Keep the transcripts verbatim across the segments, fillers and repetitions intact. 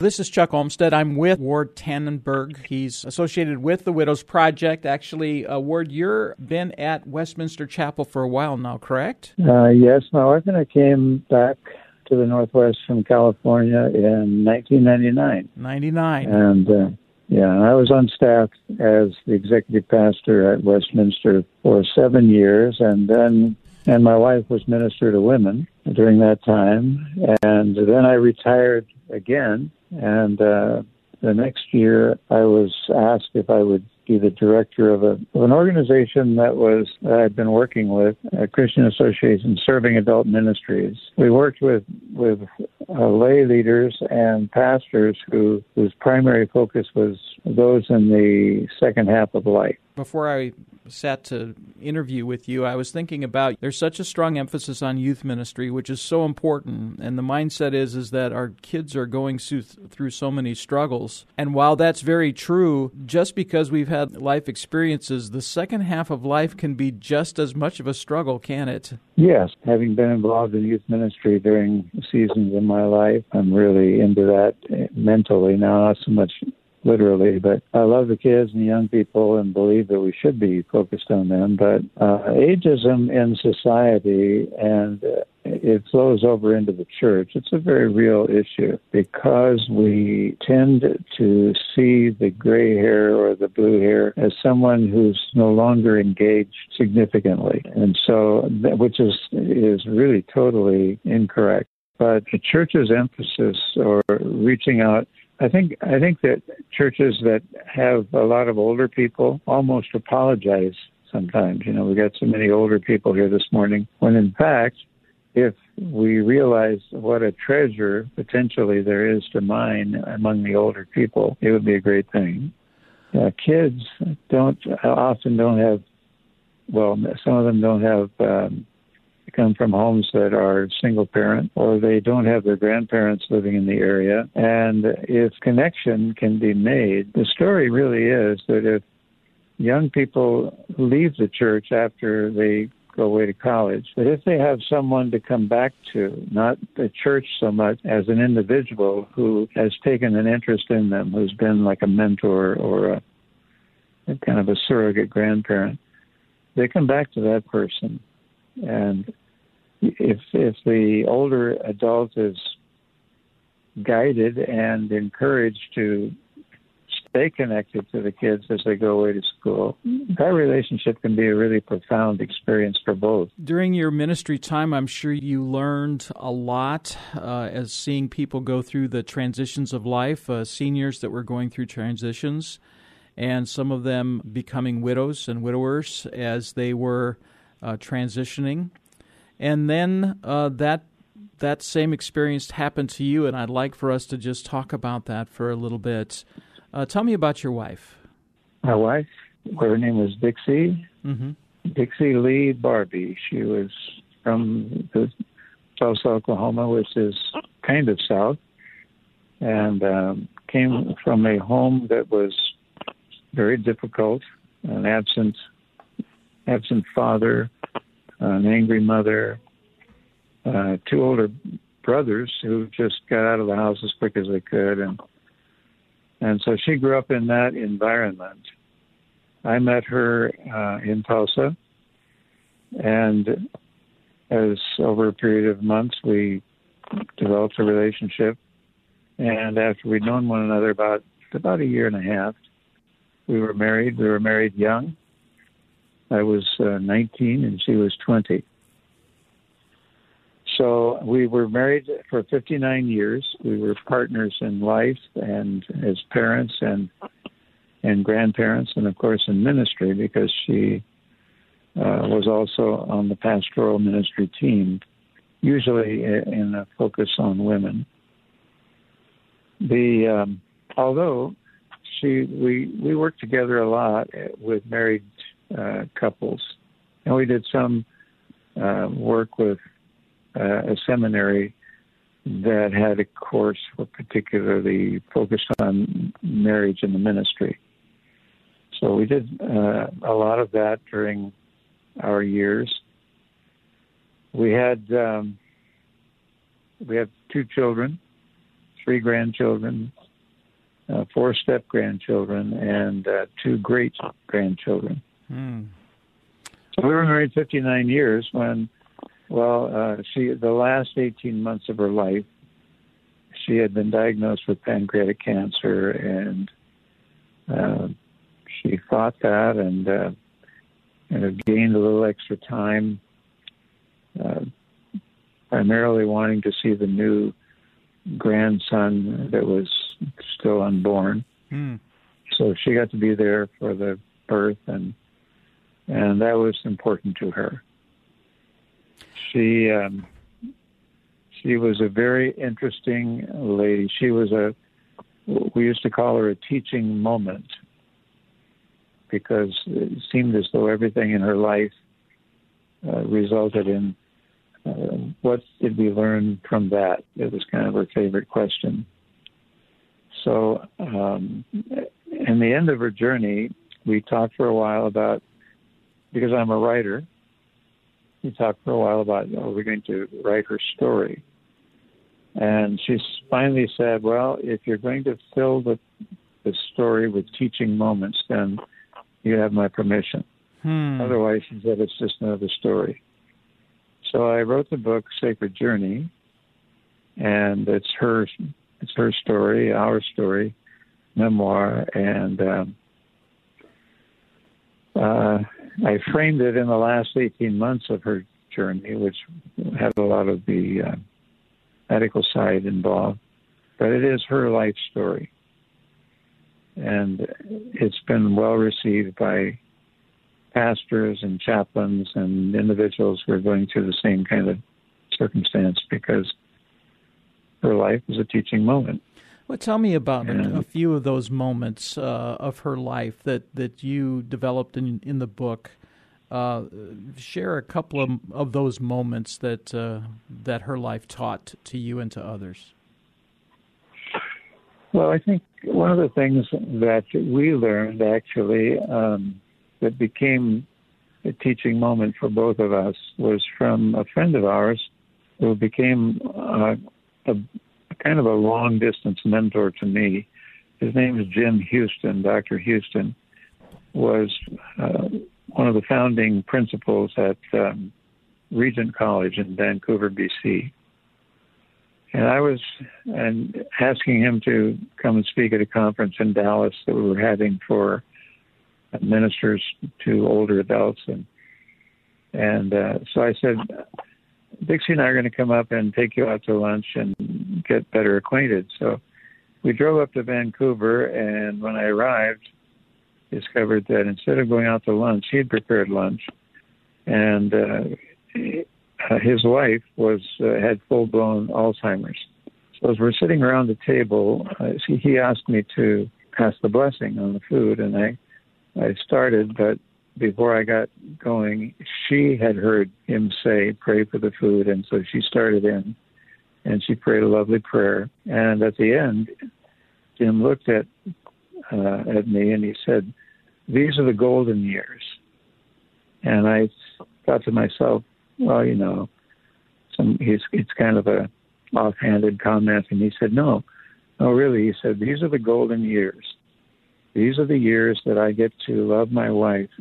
This is Chuck Olmstead. I'm with Ward Tanneberg. He's associated with the Widows Project. Actually, uh, Ward, you've been at Westminster Chapel for a while now, correct? Uh, yes. My wife and I came back to the Northwest from California in nineteen ninety-nine. ninety-nine. And, uh, yeah, I was on staff as the executive pastor at Westminster for seven years, and then... And my wife was minister to women during that time. And then I retired again. And uh, the next year I was asked if I would be the director of, a, of an organization that was that I'd been working with, a Christian Association Serving Adult Ministries. We worked with with uh, lay leaders and pastors who whose primary focus was those in the second half of life. Before I sat to interview with you, I was thinking about there's such a strong emphasis on youth ministry, which is so important. And the mindset is is that our kids are going through so many struggles. And while that's very true, just because we've had life experiences, the second half of life can be just as much of a struggle, can it? Yes. Having been involved in youth ministry during seasons in my life, I'm really into that mentally now, not so much literally, but I love the kids and the young people and believe that we should be focused on them. But uh, ageism in society, and uh, it flows over into the church, it's a very real issue because we tend to see the gray hair or the blue hair as someone who's no longer engaged significantly, and so which is is really totally incorrect. But the church's emphasis or reaching out, I think I think that churches that have a lot of older people almost apologize sometimes. You know, we got so many older people here this morning, when in fact, if we realize what a treasure potentially there is to mine among the older people, it would be a great thing. Uh, kids don't often don't have, well, some of them don't have... Um, come from homes that are single parent, or they don't have their grandparents living in the area. And if connection can be made, the story really is that if young people leave the church after they go away to college, that if they have someone to come back to, not the church so much as an individual who has taken an interest in them, who's been like a mentor or a, a kind of a surrogate grandparent, they come back to that person. And if if the older adult is guided and encouraged to stay connected to the kids as they go away to school, that relationship can be a really profound experience for both. During your ministry time, I'm sure you learned a lot uh, as seeing people go through the transitions of life, uh, seniors that were going through transitions, and some of them becoming widows and widowers as they were Uh, transitioning, and then uh, that that same experience happened to you, and I'd like for us to just talk about that for a little bit. Uh, tell me about your wife. My wife, her name was Dixie, mm-hmm. Dixie Lee Barbie. She was from Tulsa, Oklahoma, which is kind of south, and um, came from a home that was very difficult, an absent absent father, an angry mother, uh, two older brothers who just got out of the house as quick as they could. And and so she grew up in that environment. I met her uh, in Tulsa, and as over a period of months, we developed a relationship. And after we'd known one another about about a year and a half, we were married. We were married young. I was uh, nineteen and she was twenty. So we were married for fifty-nine years. We were partners in life and as parents and and grandparents, and of course in ministry, because she uh, was also on the pastoral ministry team, usually in a focus on women. The um, although she we we worked together a lot with married uh, couples, and we did some uh, work with uh, a seminary that had a course particularly focused on marriage and the ministry. So we did uh, a lot of that during our years. We had um, we had two children, three grandchildren, uh, four step-grandchildren, and uh, two great-grandchildren. Mm. So we were married fifty-nine years when, well, uh, she the last eighteen months of her life, she had been diagnosed with pancreatic cancer, and uh, she fought that and, uh, and had gained a little extra time, uh, primarily wanting to see the new grandson that was still unborn. Mm. So she got to be there for the birth, and and that was important to her. She um, she was a very interesting lady. She was a, we used to call her a teaching moment, because it seemed as though everything in her life uh, resulted in Uh, what did we learn from that? It was kind of her favorite question. So um, in the end of her journey, we talked for a while about, because I'm a writer, we talked for a while about, oh, we're going to write her story. And she finally said, well, if you're going to fill the, the story with teaching moments, then you have my permission. Hmm. Otherwise, she said, it's just another story. So I wrote the book Sacred Journey, and it's her, it's her story, our story, memoir, and um, uh, I framed it in the last eighteen months of her journey, which had a lot of the uh, medical side involved, but it is her life story, and it's been well received by pastors and chaplains and individuals who are going through the same kind of circumstance, because her life was a teaching moment. Well, tell me about and, a few of those moments uh, of her life that, that you developed in, in the book. Uh, share a couple of, of those moments that uh, that her life taught to you and to others. Well, I think one of the things that we learned, actually, um, that became a teaching moment for both of us was from a friend of ours who became uh, a kind of a long-distance mentor to me. His name is Jim Houston. Doctor Houston was uh, one of the founding principals at um, Regent College in Vancouver, B C. And I was and asking him to come and speak at a conference in Dallas that we were having for ministers to older adults, and and uh, so I said, Dixie and I are going to come up and take you out to lunch and get better acquainted. So we drove up to Vancouver, and when I arrived, discovered that instead of going out to lunch, he had prepared lunch, and uh, his wife was uh, had full-blown Alzheimer's. So as we're sitting around the table, uh, he asked me to pass the blessing on the food, and I I started, but before I got going, she had heard him say, pray for the food, and so she started in, and she prayed a lovely prayer. And at the end, Jim looked at uh, at me, and he said, these are the golden years. And I thought to myself, well, you know, some, he's, it's kind of a offhanded comment, and he said, no, no, really, he said, these are the golden years. These are the years that I get to love my wife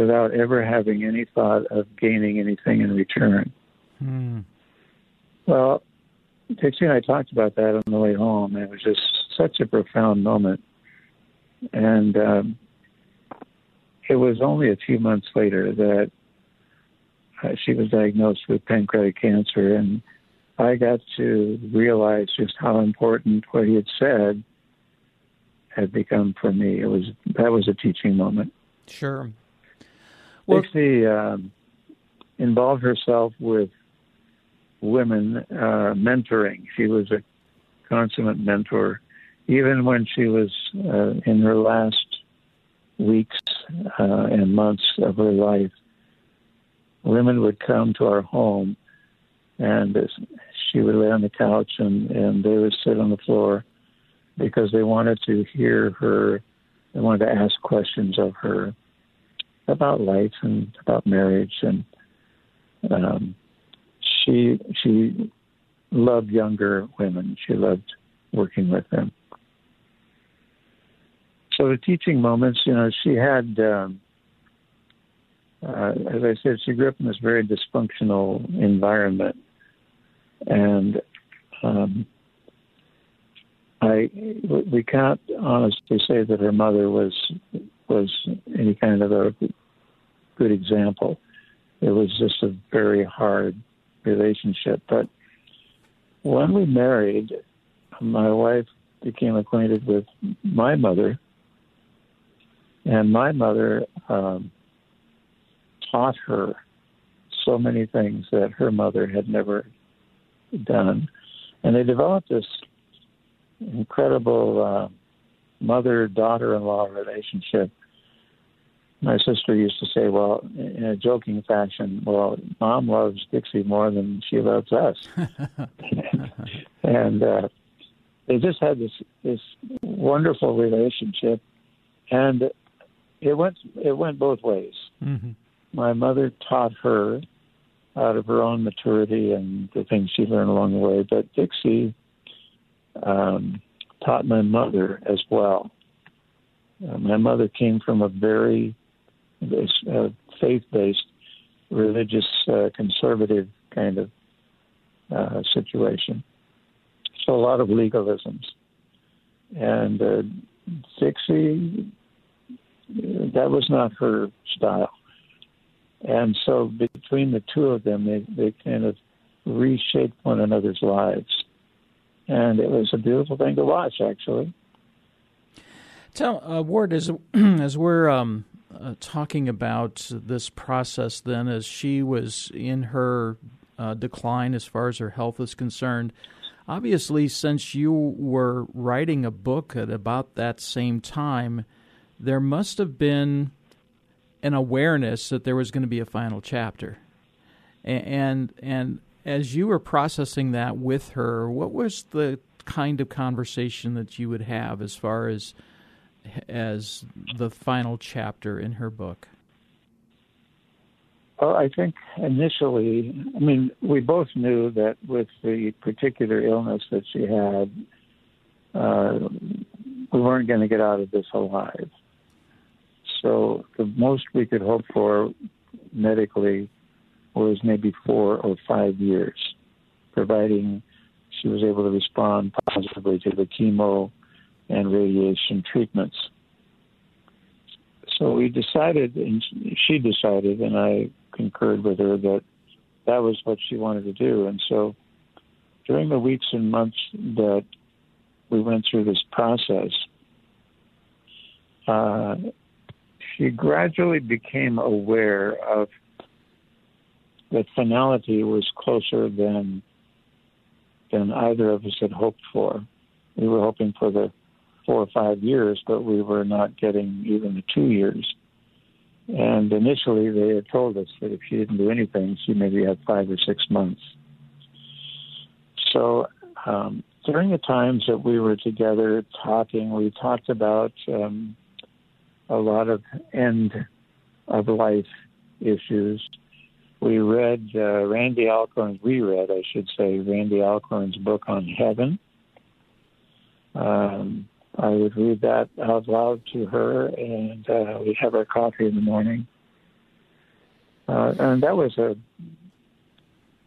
without ever having any thought of gaining anything in return. Mm. Well, Dixie and I talked about that on the way home, and it was just such a profound moment. And um, it was only a few months later that uh, she was diagnosed with pancreatic cancer, and I got to realize just how important what he had said had become for me. It was that was a teaching moment. Sure. Well, Dixie um, involved herself with women uh, mentoring. She was a consummate mentor, even when she was uh, in her last weeks uh, and months of her life, women would come to our home, and she would lay on the couch, and, and they would sit on the floor because they wanted to hear her. They wanted to ask questions of her about life and about marriage. And um, she she loved younger women. She loved working with them. So the teaching moments, you know, she had, um, uh, as I said, she grew up in this very dysfunctional environment. And um, I, we can't honestly say that her mother was was any kind of a good example. It was just a very hard relationship. But when we married, my wife became acquainted with my mother, and my mother um, taught her so many things that her mother had never done. And they developed this incredible uh, mother-daughter-in-law relationship. My sister used to say, well, in a joking fashion, well, Mom loves Dixie more than she loves us. And uh, they just had this this wonderful relationship, and it went it went both ways. Mm-hmm. My mother taught her out of her own maturity and the things she learned along the way, but Dixie um, taught my mother as well. Uh, my mother came from a very uh, faith-based, religious, uh, conservative kind of uh, situation, so a lot of legalisms. And uh, Dixie, that was not her style. And so between the two of them, they, they kind of reshaped one another's lives. And it was a beautiful thing to watch, actually. Tell, uh, Ward, as, as we're um, uh, talking about this process then, as she was in her uh, decline as far as her health is concerned, obviously since you were writing a book at about that same time, there must have been an awareness that there was going to be a final chapter. And and as you were processing that with her, what was the kind of conversation that you would have as far as as the final chapter in her book? Well, I think initially, I mean, we both knew that with the particular illness that she had, uh, we weren't going to get out of this alive. So the most we could hope for medically was maybe four or five years, providing she was able to respond positively to the chemo and radiation treatments. So we decided, and she decided, and I concurred with her, that that was what she wanted to do. And so during the weeks and months that we went through this process, uh, she gradually became aware of that finality was closer than than either of us had hoped for. We were hoping for the four or five years, but we were not getting even the two years. And initially they had told us that if she didn't do anything, she maybe had five or six months. So um, during the times that we were together talking, we talked about um, a lot of end-of-life issues. We read uh, Randy Alcorn's, we read, I should say, Randy Alcorn's book on heaven. Um, I would read that out loud to her, and uh, we'd have our coffee in the morning. Uh, and that was a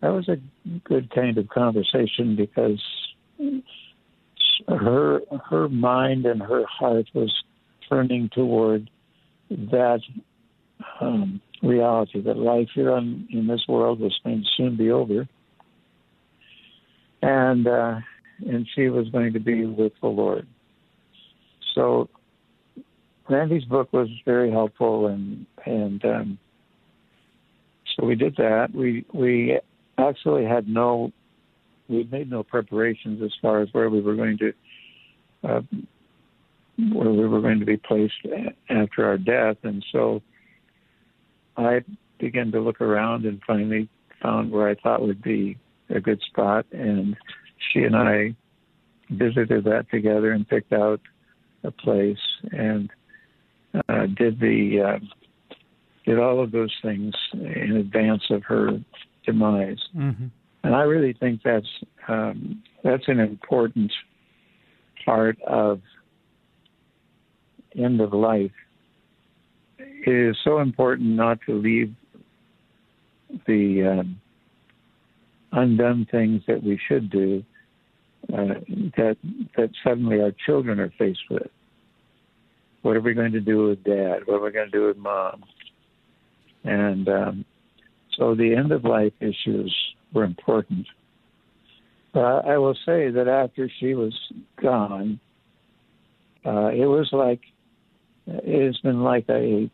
that was a good kind of conversation, because her her mind and her heart was turning toward that um, reality, that life here on, in this world was going to soon be over, and uh, and she was going to be with the Lord. So Randy's book was very helpful, and and um, so we did that. We we actually had no, we made no preparations as far as where we were going to uh, where we were going to be placed after our death. And so I began to look around and finally found where I thought would be a good spot. And she and I visited that together and picked out a place and uh, did the uh, did all of those things in advance of her demise. Mm-hmm. And I really think that's um, that's an important part of end of life. It is so important not to leave the um, undone things that we should do uh, that that suddenly our children are faced with. What are we going to do with Dad? What are we going to do with Mom? And um, so the end of life issues were important. Uh, I will say that after she was gone, uh, it was like, it has been like a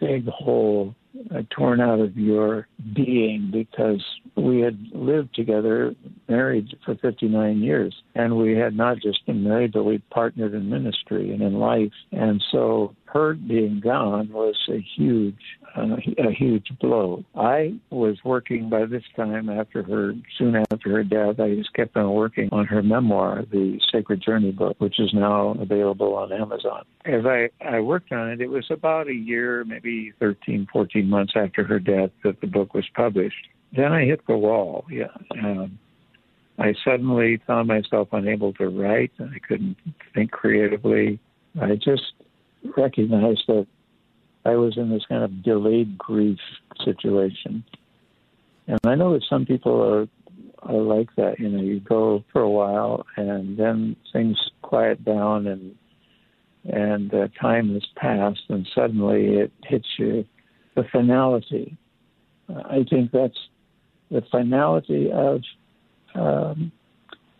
big hole uh, torn out of your being, because we had lived together, married for fifty-nine years, and we had not just been married, but we partnered in ministry and in life. And so her being gone was a huge, uh, a huge blow. I was working by this time after her, soon after her death. I just kept on working on her memoir, the Sacred Journey book, which is now available on Amazon. As I, I worked on it, it was about a year, maybe thirteen, fourteen months after her death that the book was published. Then I hit the wall. Yeah, um, I suddenly found myself unable to write. I couldn't think creatively. I just recognized that I was in this kind of delayed grief situation. And I know that some people are are like that. You know, you go for a while and then things quiet down and and uh, time has passed and suddenly it hits you, the finality. Uh, I think that's the finality of um,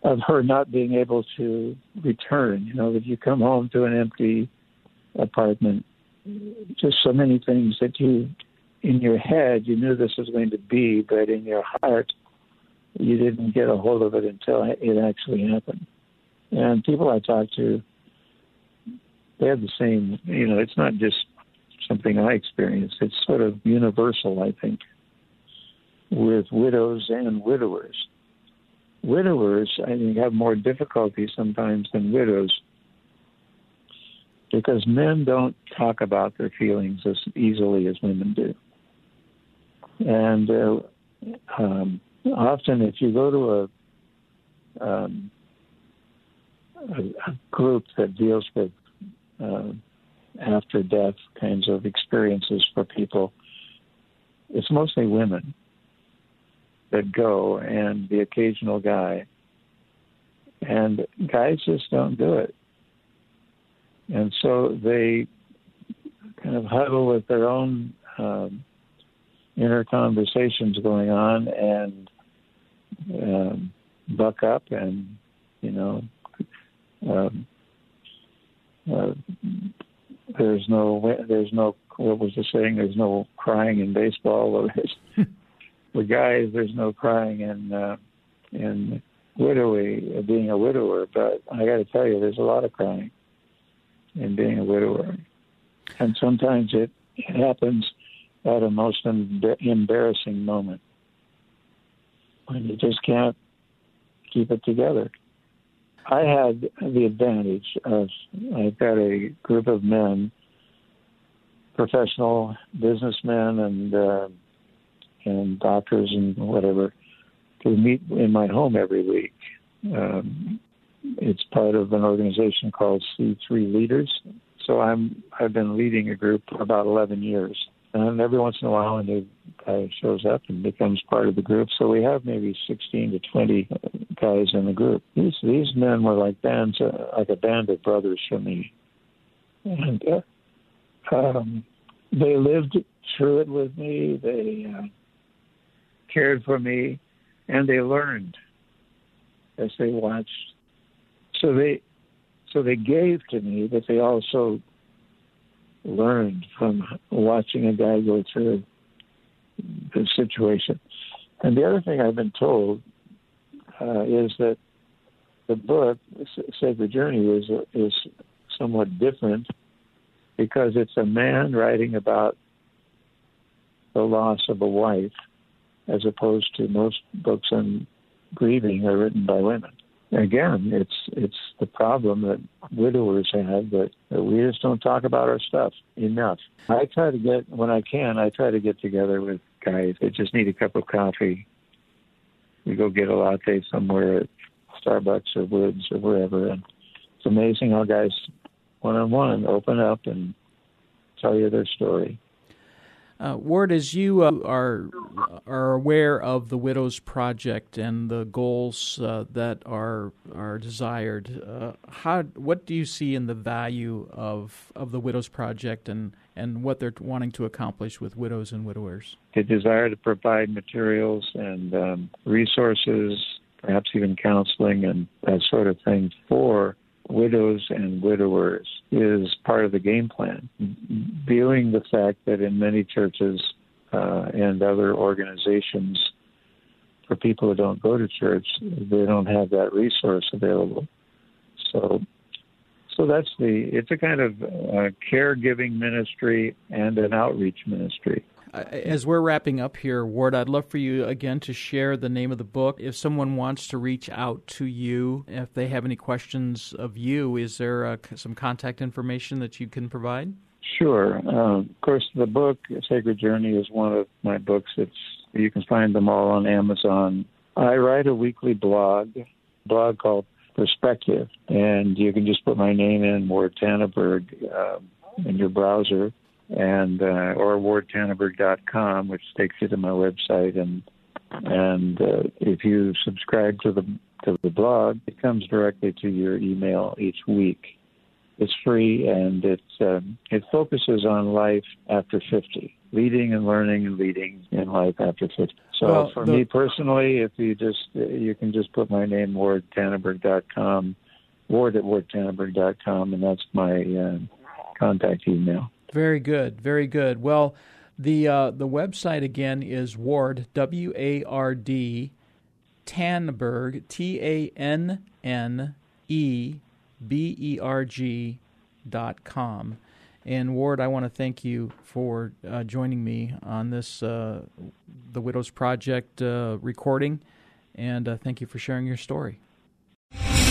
of her not being able to return. You know, that you come home to an empty apartment, just so many things that you, in your head, you knew this was going to be, but in your heart, you didn't get a hold of it until it actually happened. And people I talked to, they had the same, you know, it's not just something I experienced, it's sort of universal, I think, with widows and widowers. Widowers, I think, have more difficulty sometimes than widows, because men don't talk about their feelings as easily as women do. And uh, um, often if you go to a, um, a, a group that deals with uh, after-death kinds of experiences for people, it's mostly women that go and the occasional guy. And guys just don't do it. And so they kind of huddle with their own um, inner conversations going on and um, buck up and, you know, um, uh, there's no, there's no, what was the saying? There's no crying in baseball. For guys, there's no crying in, uh, in widowing, being a widower. But I got to tell you, there's a lot of crying in being a widower. And sometimes it happens at a most embar- embarrassing moment when you just can't keep it together. I had the advantage of, I've got a group of men, professional businessmen and uh, and doctors and whatever, who meet in my home every week. Um It's part of an organization called C three Leaders. So I'm, I've been leading a group for about eleven years. And every once in a while, a new guy shows up and becomes part of the group. So we have maybe sixteen to twenty guys in the group. These these men were like bands, uh, like a band of brothers for me. And uh, um, they lived through it with me. They uh, cared for me. And they learned as they watched. So they, so they gave to me, but they also learned from watching a guy go through the situation. And the other thing I've been told uh, is that the book, Sacred Journey, is is somewhat different because it's a man writing about the loss of a wife, as opposed to most books on grieving are written by women. Again, it's it's the problem that widowers have, that, that we just don't talk about our stuff enough. I try to get, when I can, I try to get together with guys that just need a cup of coffee. We go get a latte somewhere at Starbucks or Woods or wherever. And it's amazing how guys one-on-one open up and tell you their story. Uh, Ward, as you uh, are are aware of the Widows Project and the goals uh, that are are desired, uh, how what do you see in the value of, of the Widows Project and, and what they're wanting to accomplish with widows and widowers? They desire to provide materials and um, resources, perhaps even counseling and that sort of thing for widows and widowers is part of the game plan, viewing the fact that in many churches uh, and other organizations, for people who don't go to church, they don't have that resource available. So so that's the, it's a kind of uh, caregiving ministry and an outreach ministry. As we're wrapping up here, Ward, I'd love for you again to share the name of the book. If someone wants to reach out to you, if they have any questions of you, is there uh, some contact information that you can provide? Sure. Uh, of course, the book, Sacred Journey, is one of my books. It's, you can find them all on Amazon. I write a weekly blog, blog called Perspective, and you can just put my name in, Ward Tanneberg, uh, in your browser. And uh, or ward tanneberg dot com, which takes you to my website, and and uh, if you subscribe to the to the blog, it comes directly to your email each week. It's free, and it um, it focuses on life after fifty, leading and learning and leading in life after fifty. So well, for the... me personally, if you just you can just put my name, ward tanneberg dot com, Ward at ward tanneberg dot com, and that's my uh, contact email. Very good, very good. Well, the uh, the website again is Ward, W A R D, Tanneberg, T A N N E B E R G dot com. And Ward, I want to thank you for uh, joining me on this uh, The Widows Project uh, recording, and uh, thank you for sharing your story.